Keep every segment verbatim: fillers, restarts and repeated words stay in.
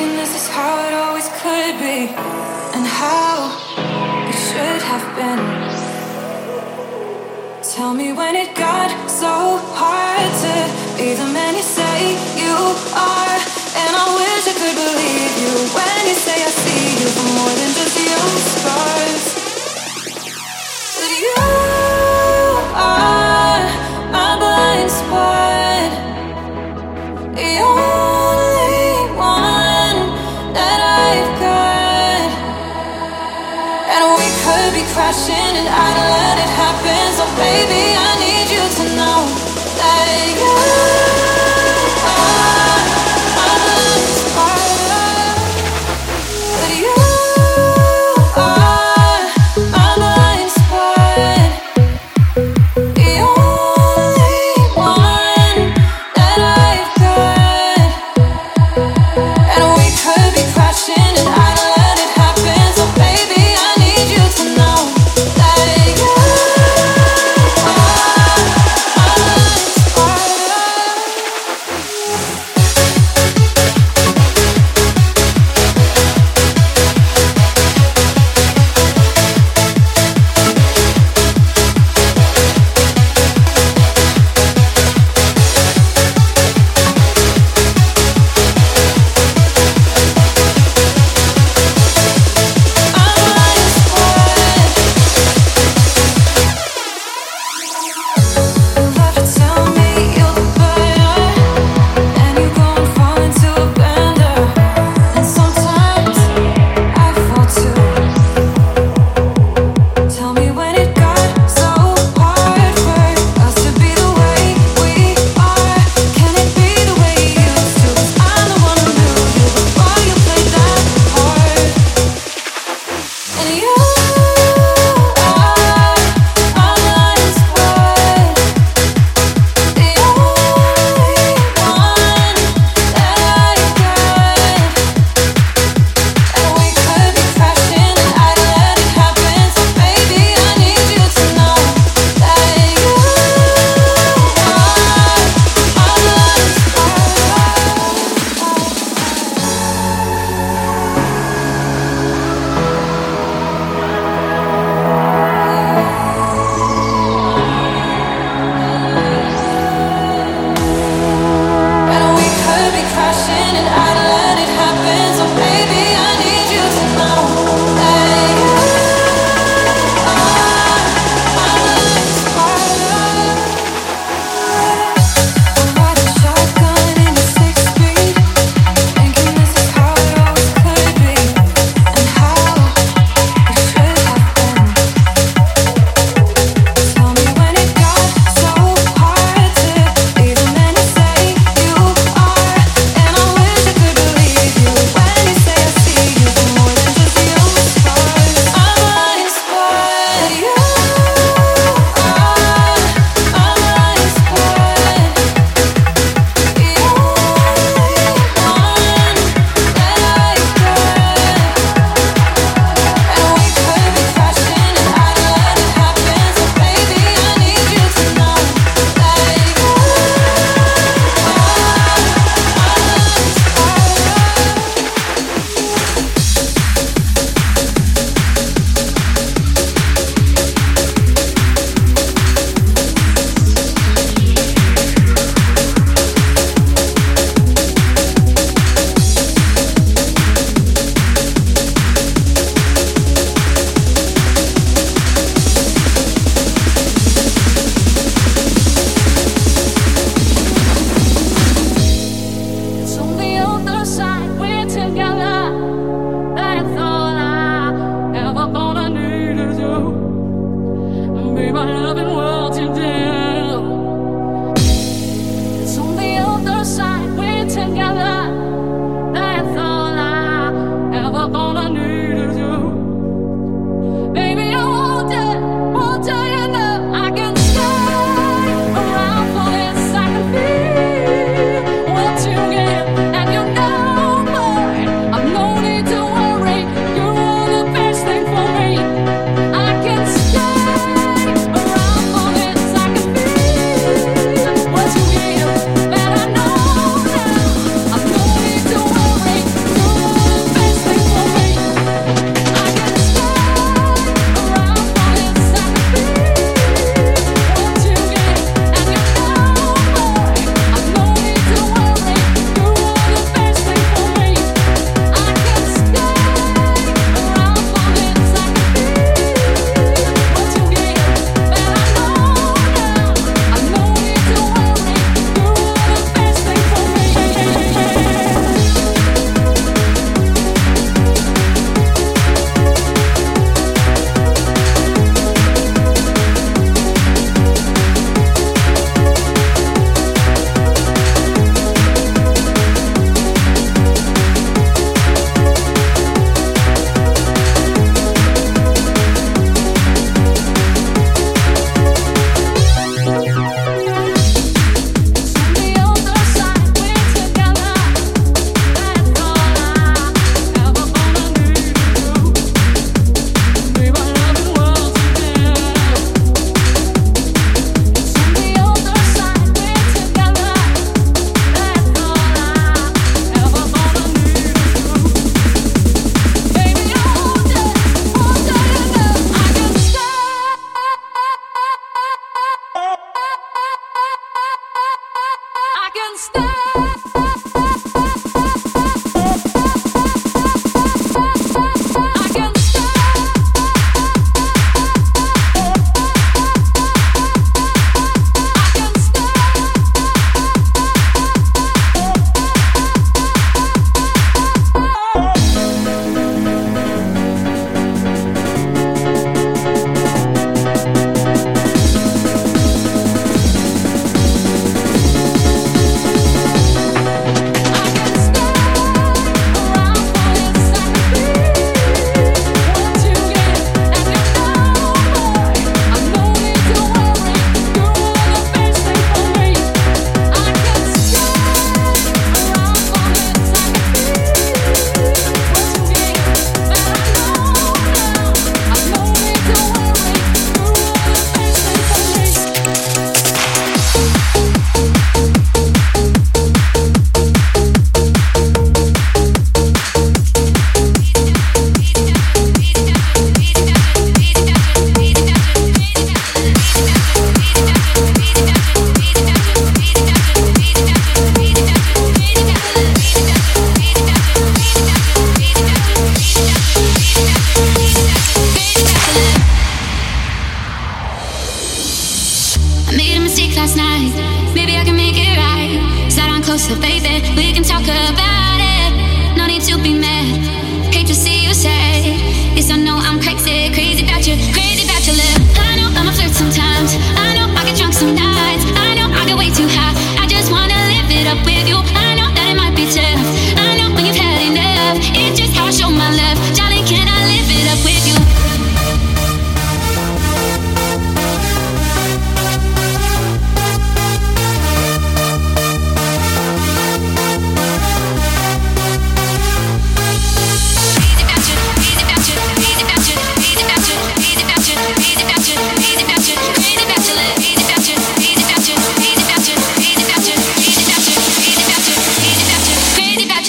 thinking this is how it always could be, and how it should have been. Tell me when it got so hard to be the man you say you are. And I wish I could believe you when you say I see you for more than just your scars. But you are my blind spot. You're crashing and I let it happen. So baby, I need you to know that you are my blind spot. But you are my blind spot. The only one that I've got. And we could be crashing and I let it happen. So baby, I need you to know. Oh,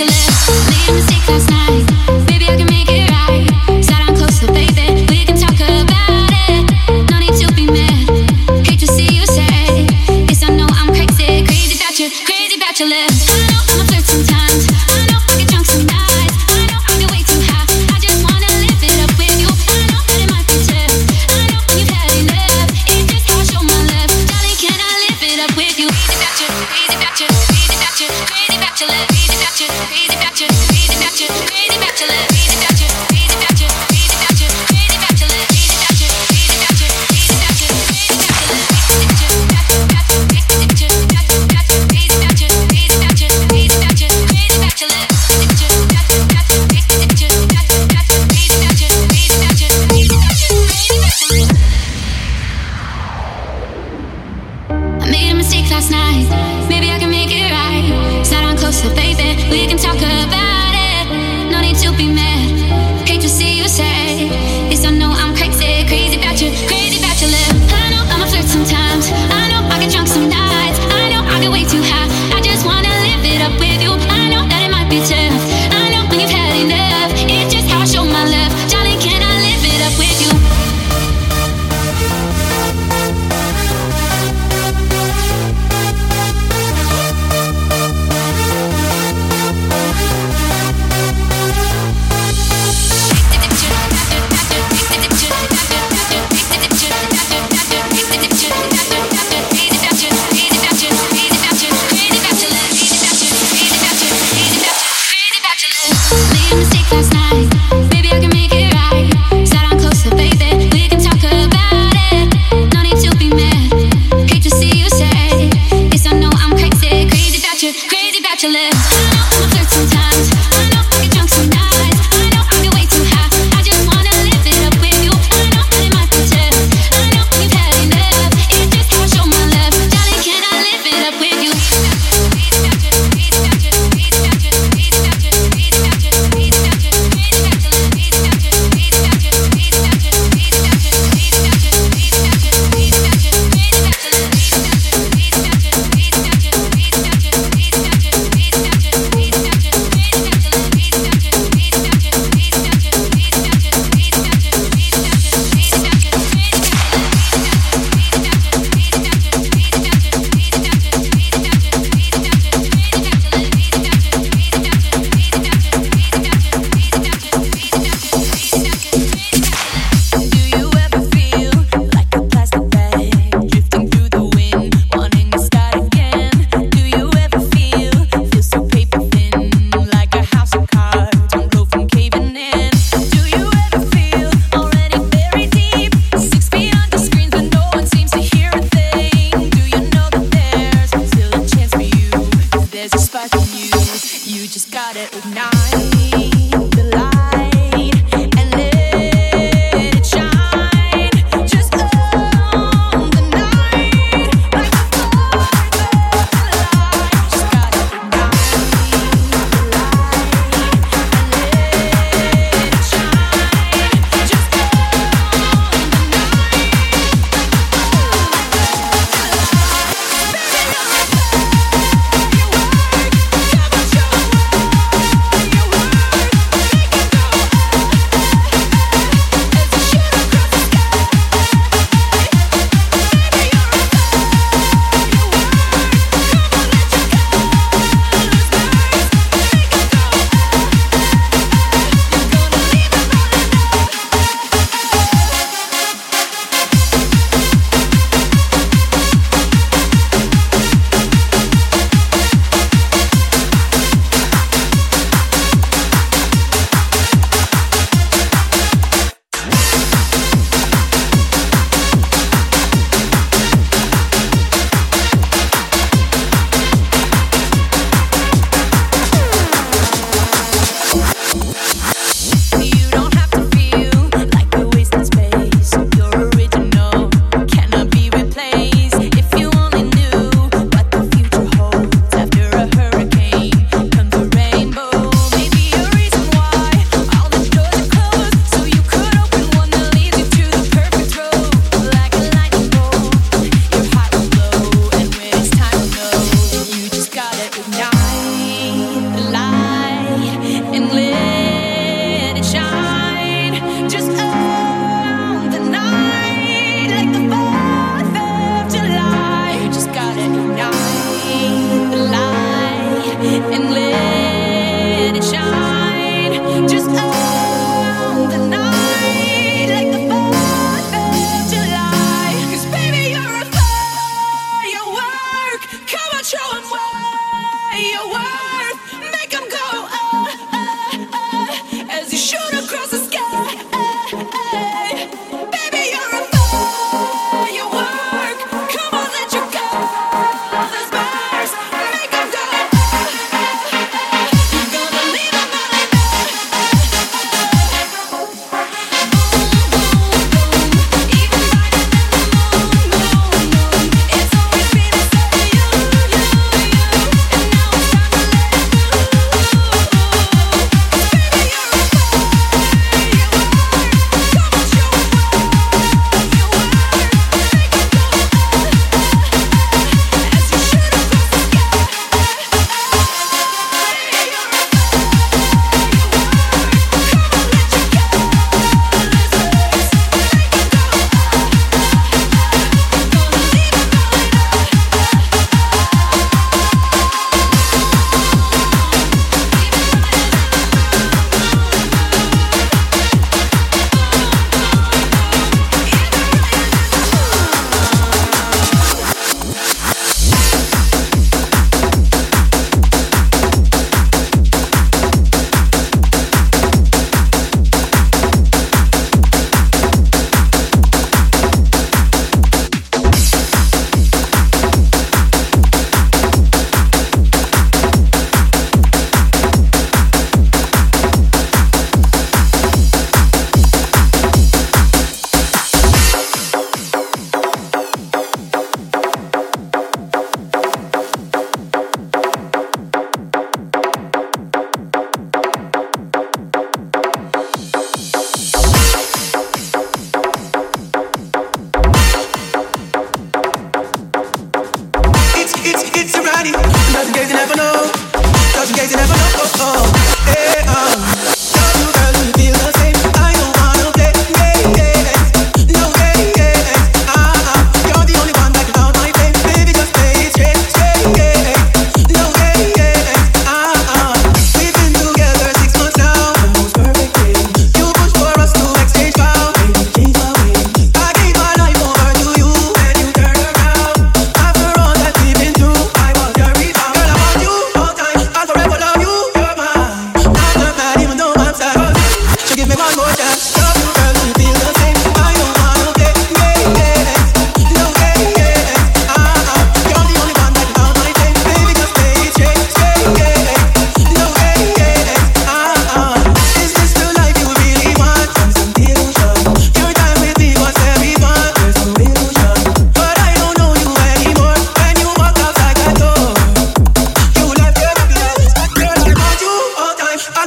your lips, leave me sick last night. Baby, I can make it right. Slide on closer, baby, we can talk about it. No need to be mad, hate to see you sad. Yes, I know I'm crazy, crazy about you, crazy about your lips. I know I'm a flirt sometimes, I know I get drunk some nights. I know I get way too high, I just wanna live it up with you. I know that it might be tough, I know when you've had enough. It's just how I show my love, darling, can I live it up with you? Crazy about you, crazy about you, crazy about you, crazy about your lips. Crazy about you, crazy about you, crazy about your love. Crazy about you, crazy about you, crazy about you, crazy about your love. Crazy about you, crazy about you, crazy about you, crazy about your love. Crazy about you, crazy about you, crazy about you, crazy about you, crazy about your love. I made a mistake last night. Maybe I can make it right. Slide on closer, baby. We can talk about it, no need to be mad, hate to see you sad. Yes, I know I'm crazy, crazy about you, crazy about your love. I know I'm a flirt sometimes, I know I get drunk some nights. I know I get way too high, I just wanna live it up with you. I know that it might be tough, I know when you've had enough. It's just how I show my love, darling, can I live it up with you? Night, the light.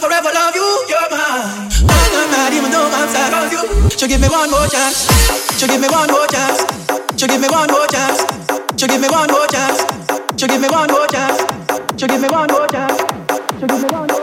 forever love you, you're mine. I'm not mad even though I'm sad on you. So give me one more chance. So give me one more chance. So give me one more chance. So give me one more chance. So give me one more chance. So give me one more chance. So give me one more chance.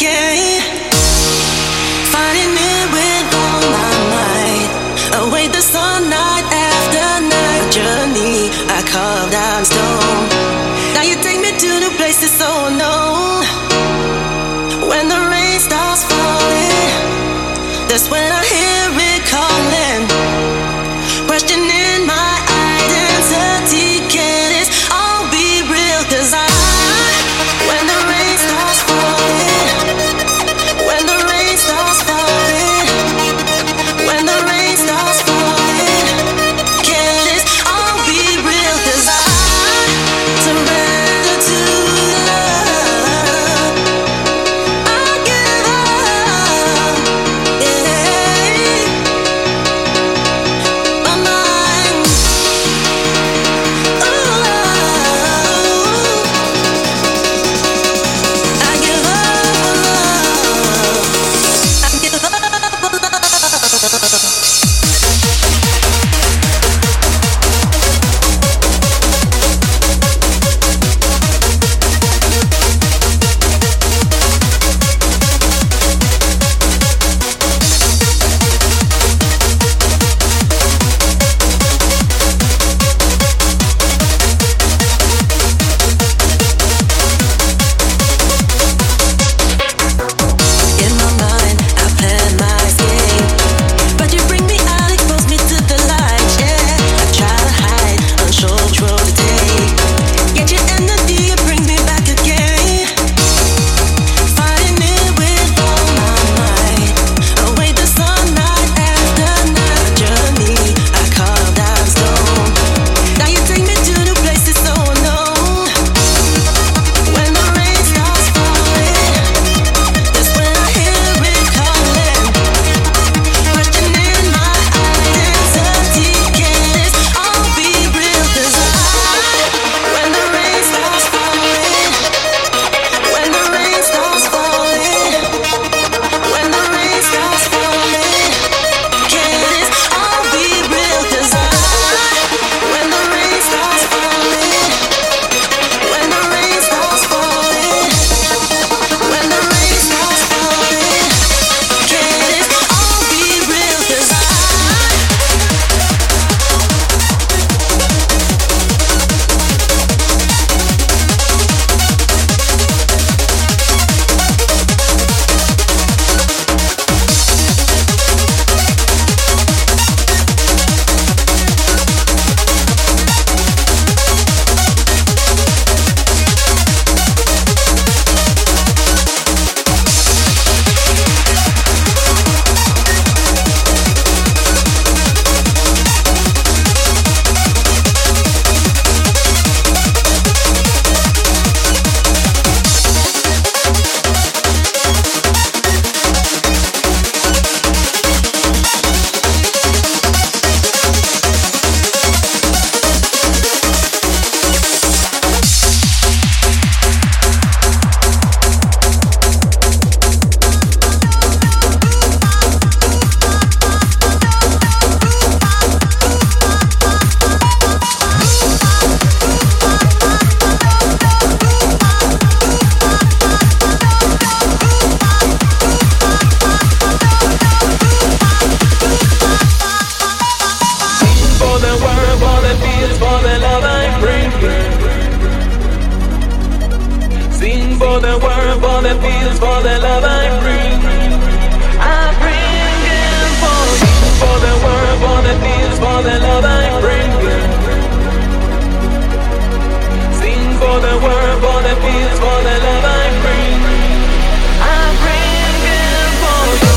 Yeah. all the feels for the love I bring. I bring in for you, for the world, for the feels, for the love I bring. Sing for the world, for the feels, for the love I bring. I bring in for you.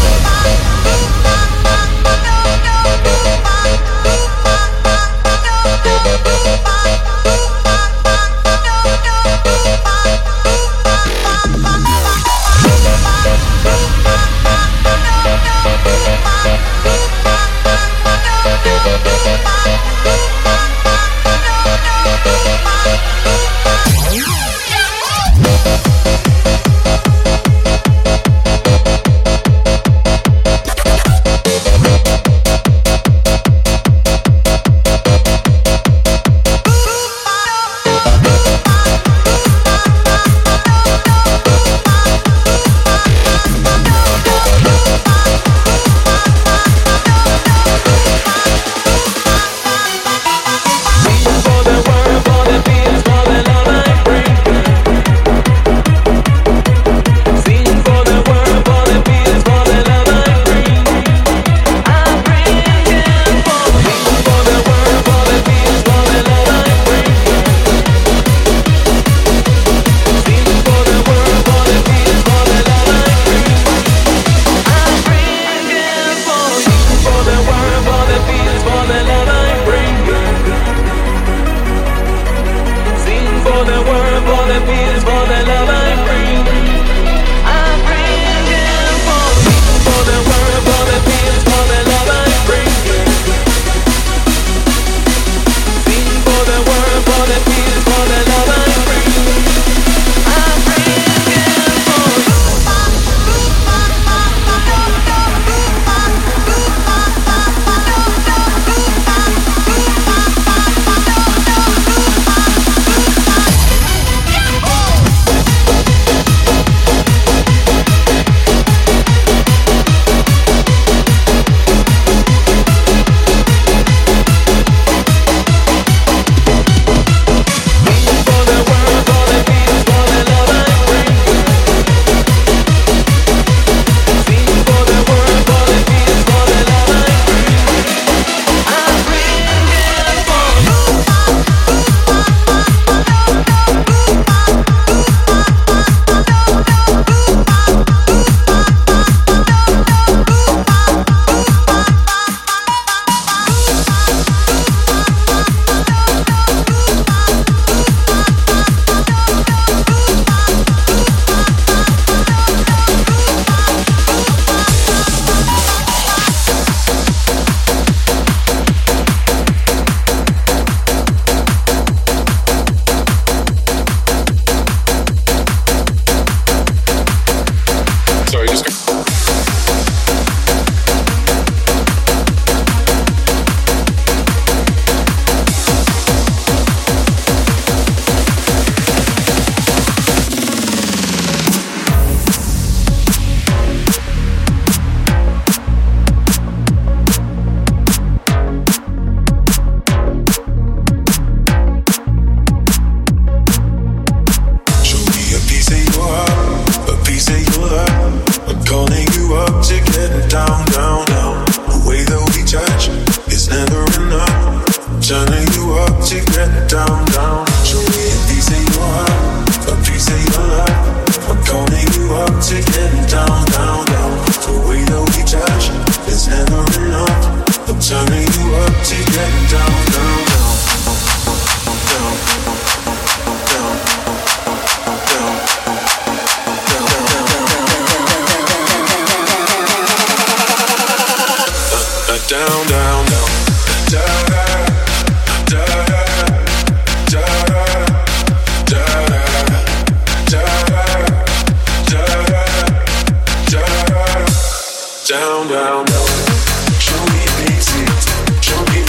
Show me what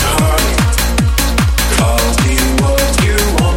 you want.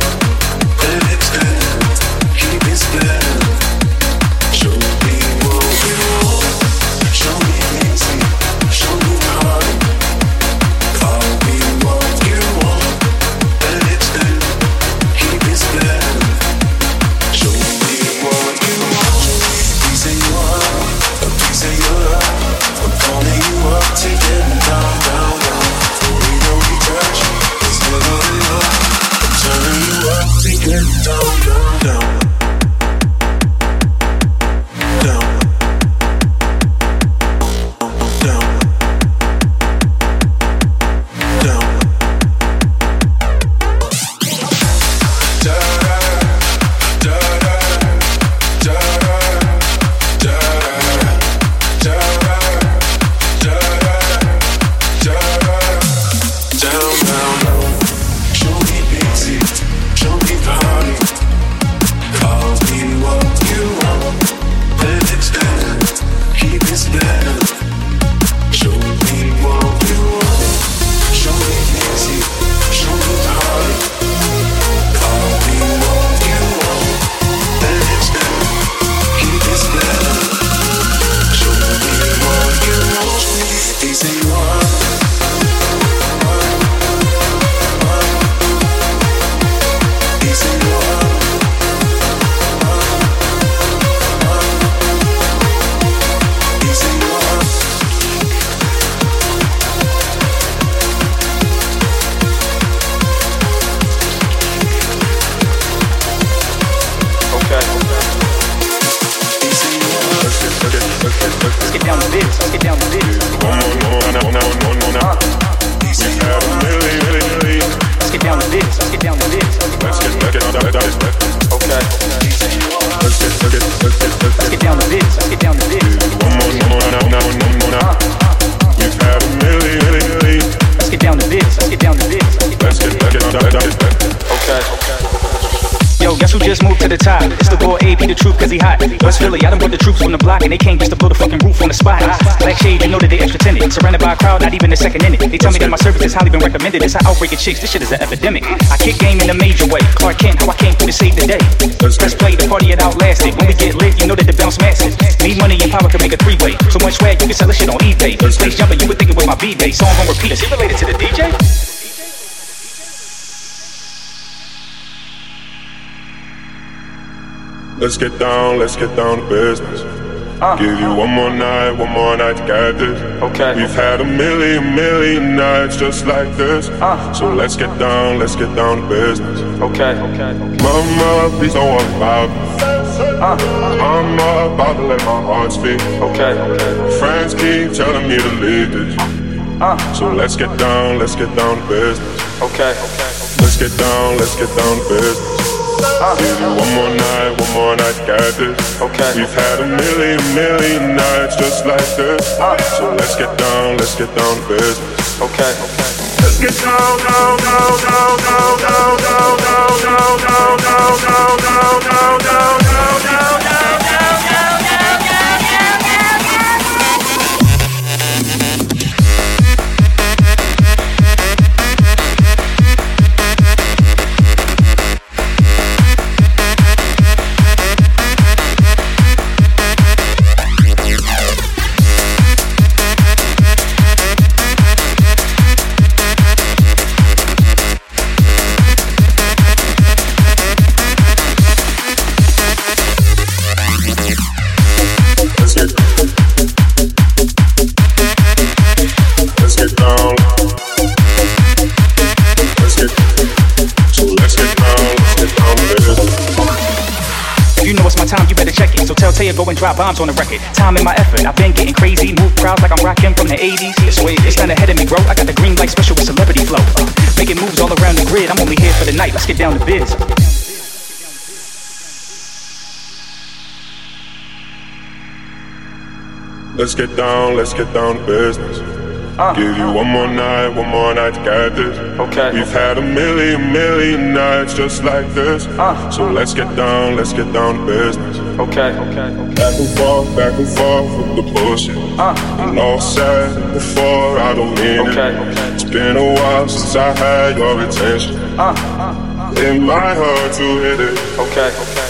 And they can't just to blow the fucking roof on the spot. Black shade, you know that they extra tinted. Surrounded by a crowd, not even a second in it. They tell me that my service has highly been recommended. It's an outbreak of chicks, this shit is an epidemic. I kick game in a major way. Clark Kent, how I came through to save the day. Let's play, the party it outlasted. When we get lit, you know that the bounce massive. Need money and power can make a three-way. So much swag, you can sell this shit on eBay. Place jumping, you would think it was my B-Bay. Song on repeat. Is it related to the D J? Let's get down, let's get down to business. Uh, Give you one more night, one more night to get this. Okay. We've had a million, million nights just like this. Uh, so let's get down, let's get down to business. Okay. Okay. Okay. Mama, please don't worry about me. Uh, I'm about to let my heart speak. Okay. Okay. Friends keep telling me to leave this. Uh, so let's get down, let's get down to business. Okay. Okay. Let's get down, let's get down to business. Uh, Give you one more night, one more night, got this. Okay. We've had a million, million nights just like this. Uh, so let's get down, let's get down to business. Okay. Okay. Let's get down, down, down, down, down, down, down, down, down, down, down, down, down, down, down, down, down, down. Tell you go and drop bombs on the record. Time and my effort, I've been getting crazy. Move crowds like I'm rocking from the eighties. It's, it's not ahead of me, bro. I got the green light special with celebrity flow. Uh, making moves all around the grid. I'm only here for the night. Let's get down to biz. Let's get down, let's get down to business. Uh, Give you one more night, one more night to get this. Okay. We've had a million, million nights just like this. Uh, so let's get down, let's get down to business. Okay. Okay. Okay. Back and forth, back and forth from the bullshit. Uh, I'm all sad before, I don't mean okay, it. Okay. It's been a while since I had your attention. Uh, uh, uh, In my heart to hit it. Okay. Okay.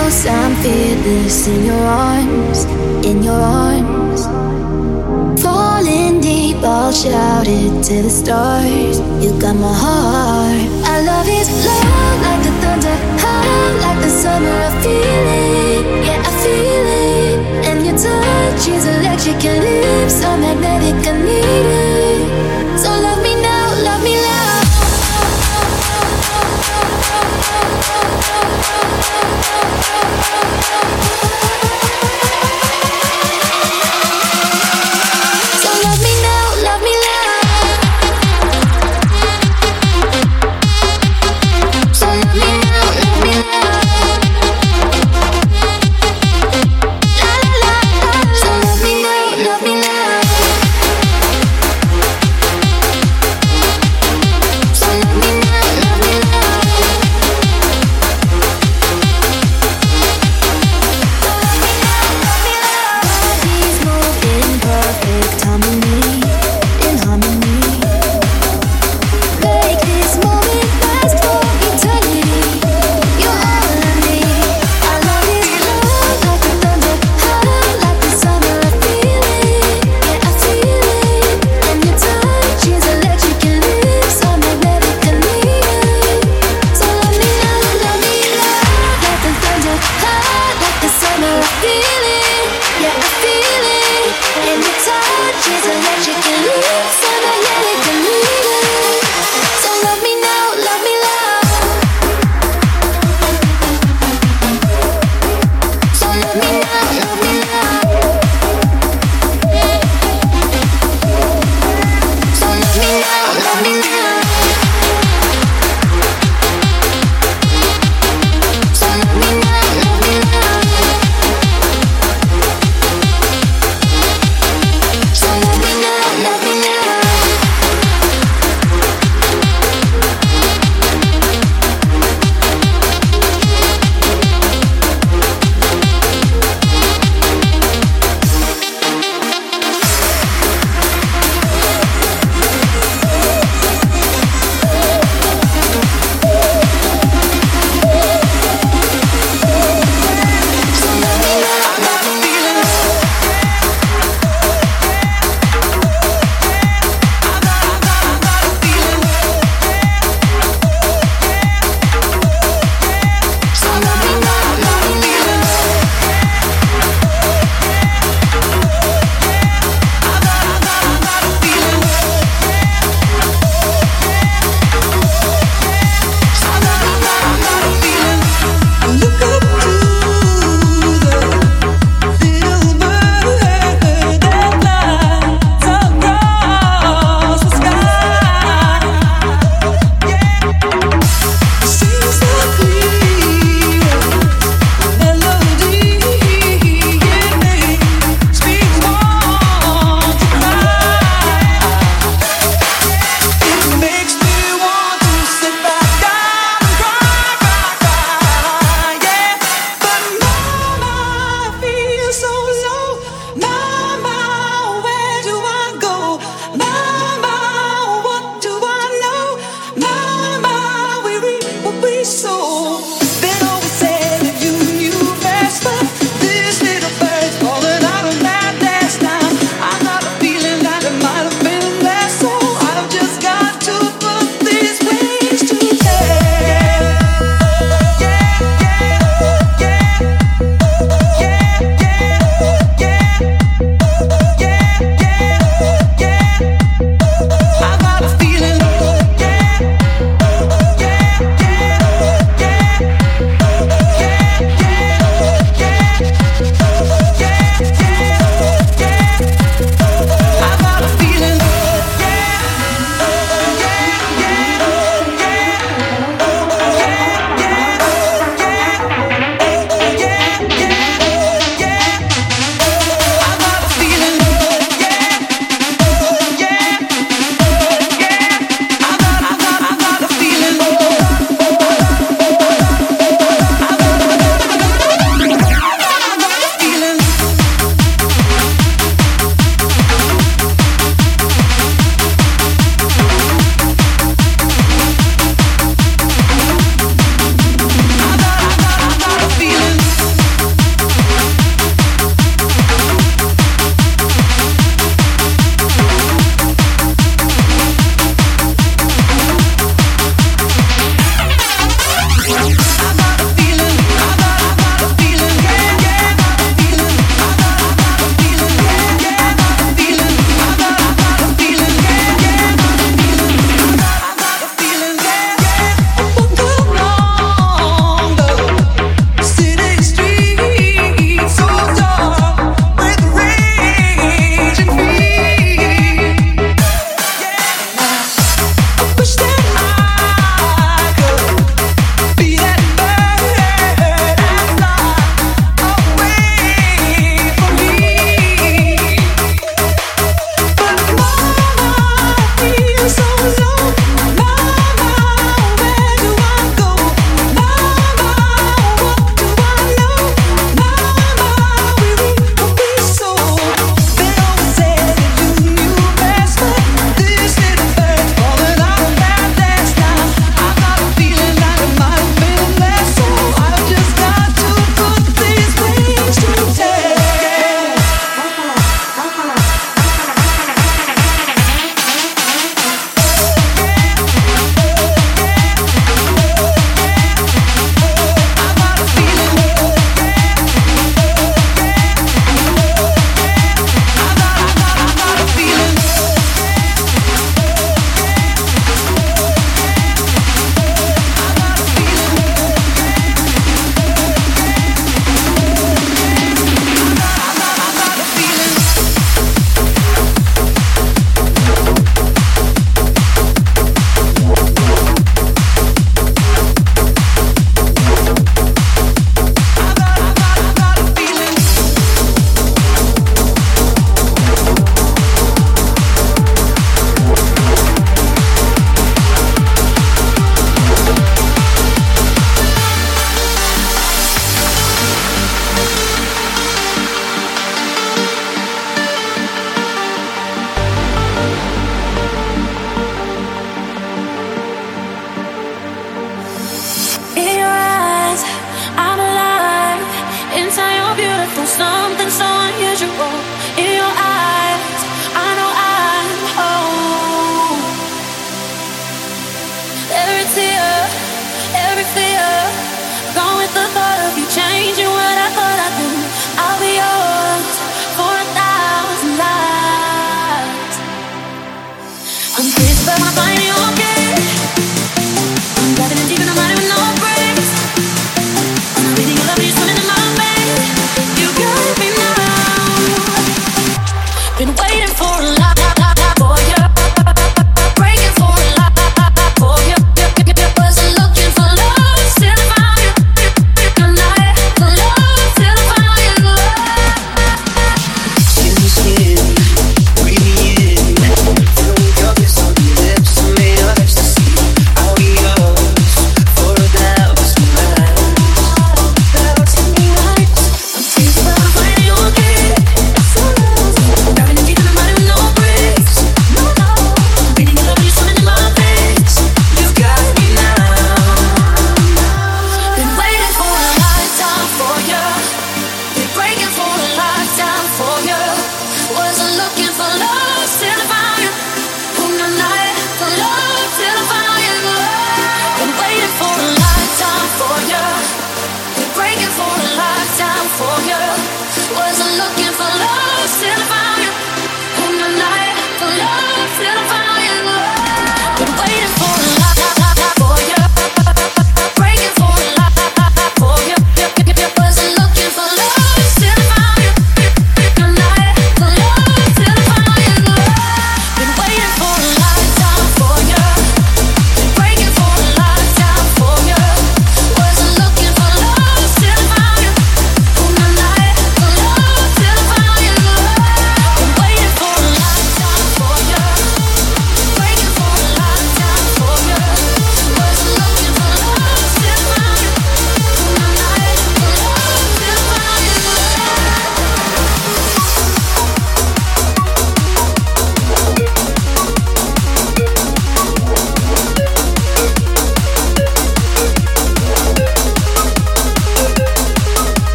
else, I'm fearless in your arms, in your arms. Falling deep, I'll shout it to the stars. You got my heart. Our love is loud like the thunder, hot like the summer. I feel it, yeah, I feel it. And your touch is electric, your lips are magnetic, I need it. So love me now, love me now. So love me now, love me now. So love me now, love me now.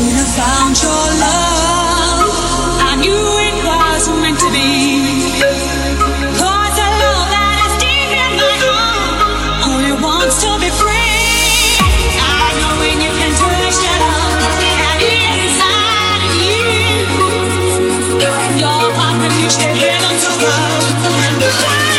soon have found your love. I knew it was meant to be. Cause a love that is deep in my heart only wants to be free. I know when you can touch that love that is inside of you, your heart will reach the heaven to love. And the fire,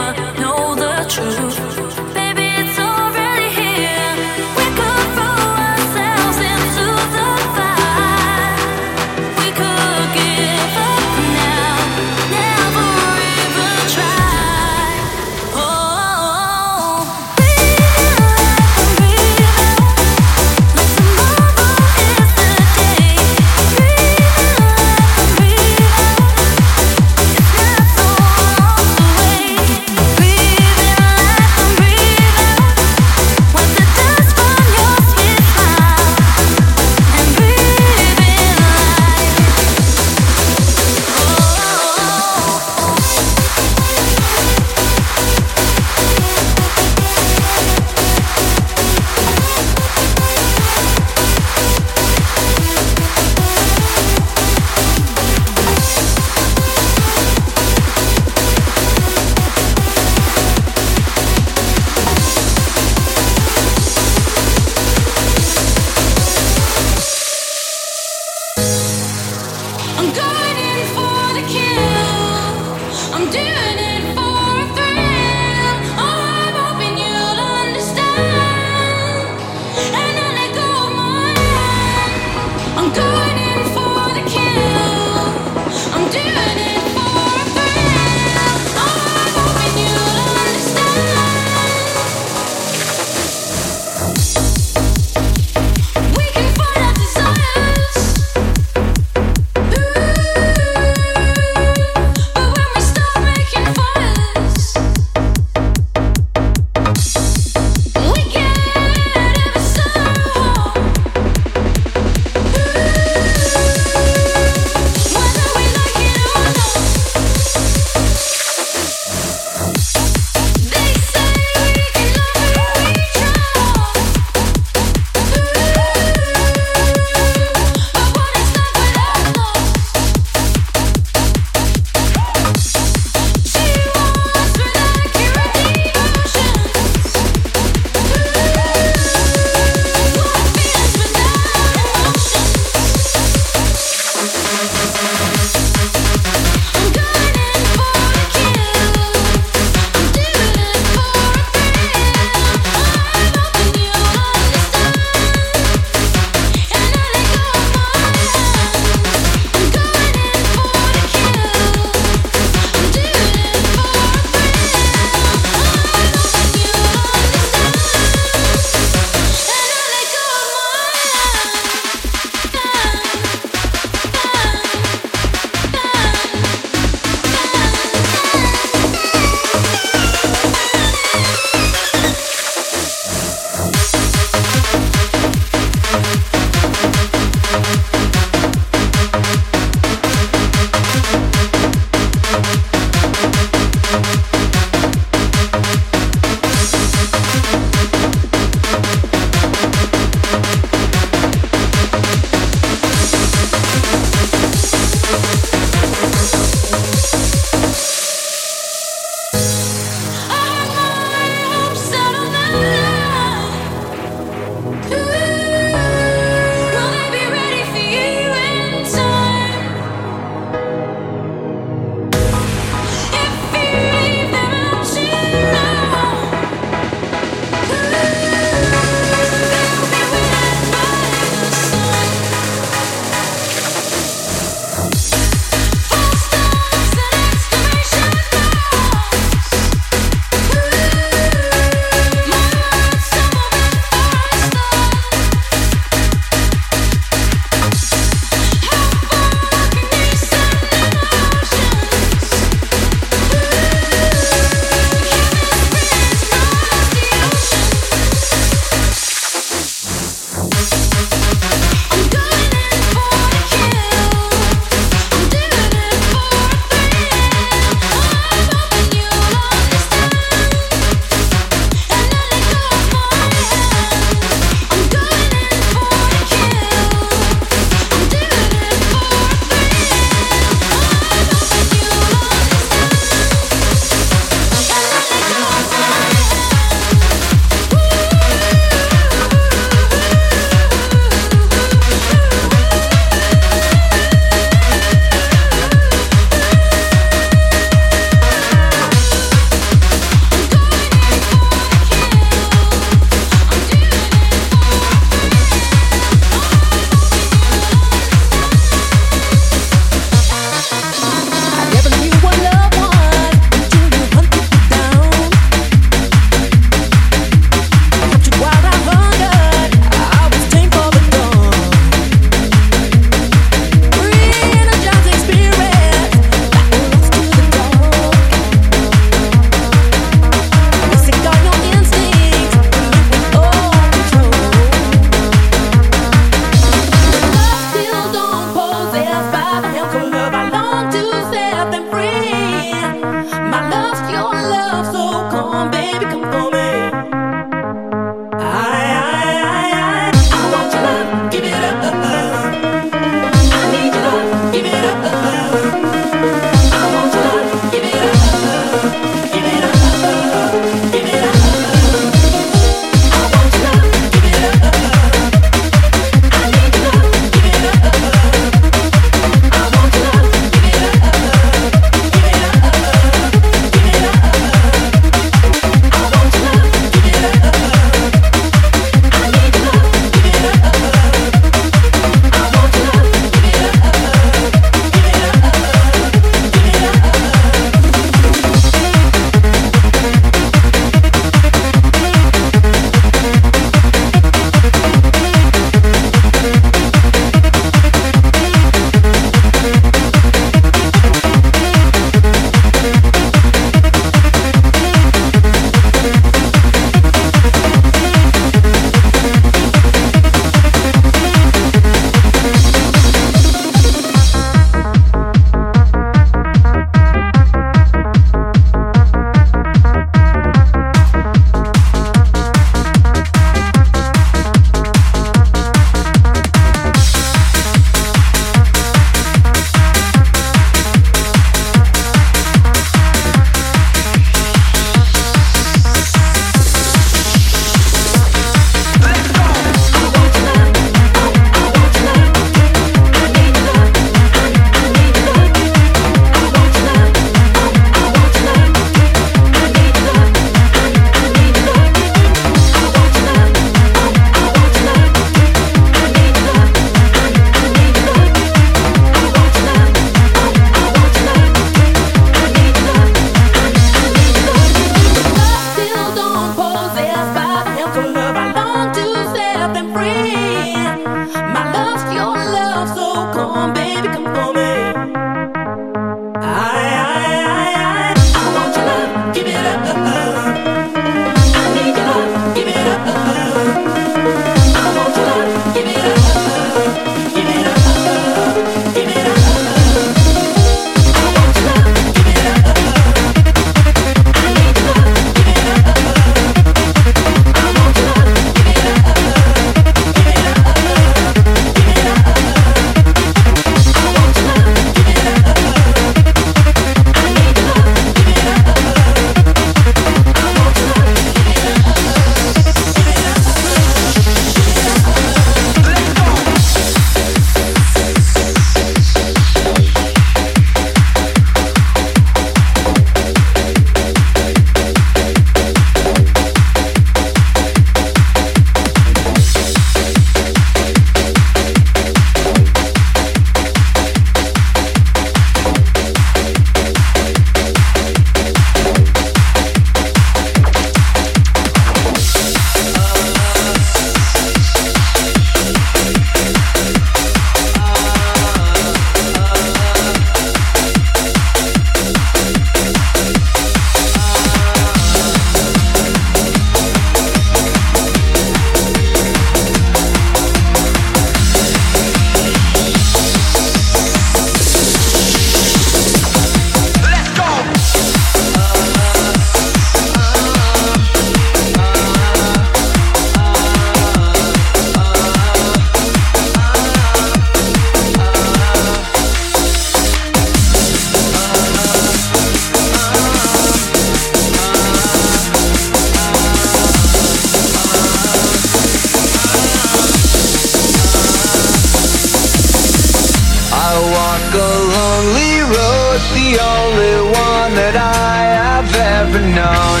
that I have ever known.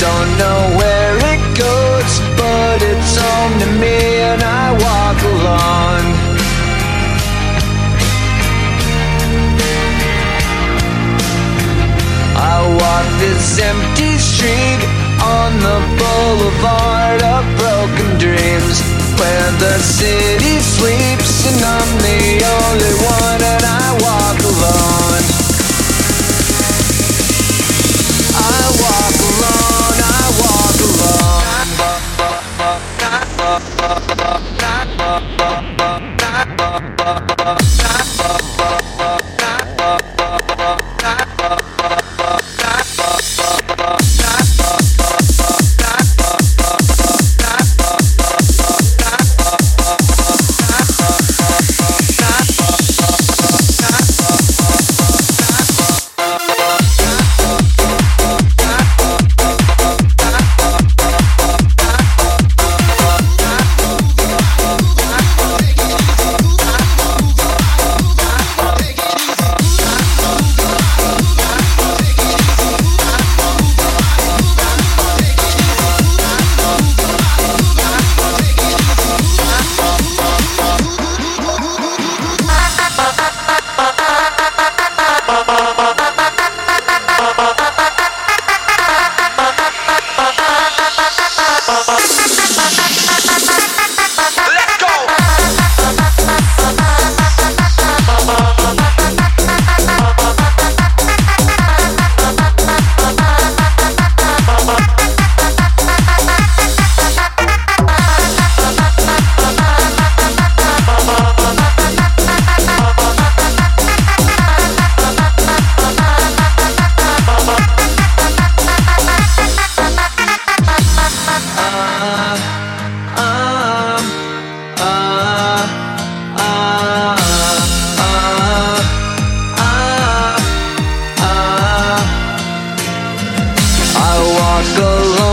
Don't know where it goes, but it's home to me and I walk alone. I walk this empty street on the boulevard of broken dreams, where the city sleeps and I'm the only one and I walk alone. I walk alone, I walk alone. Go.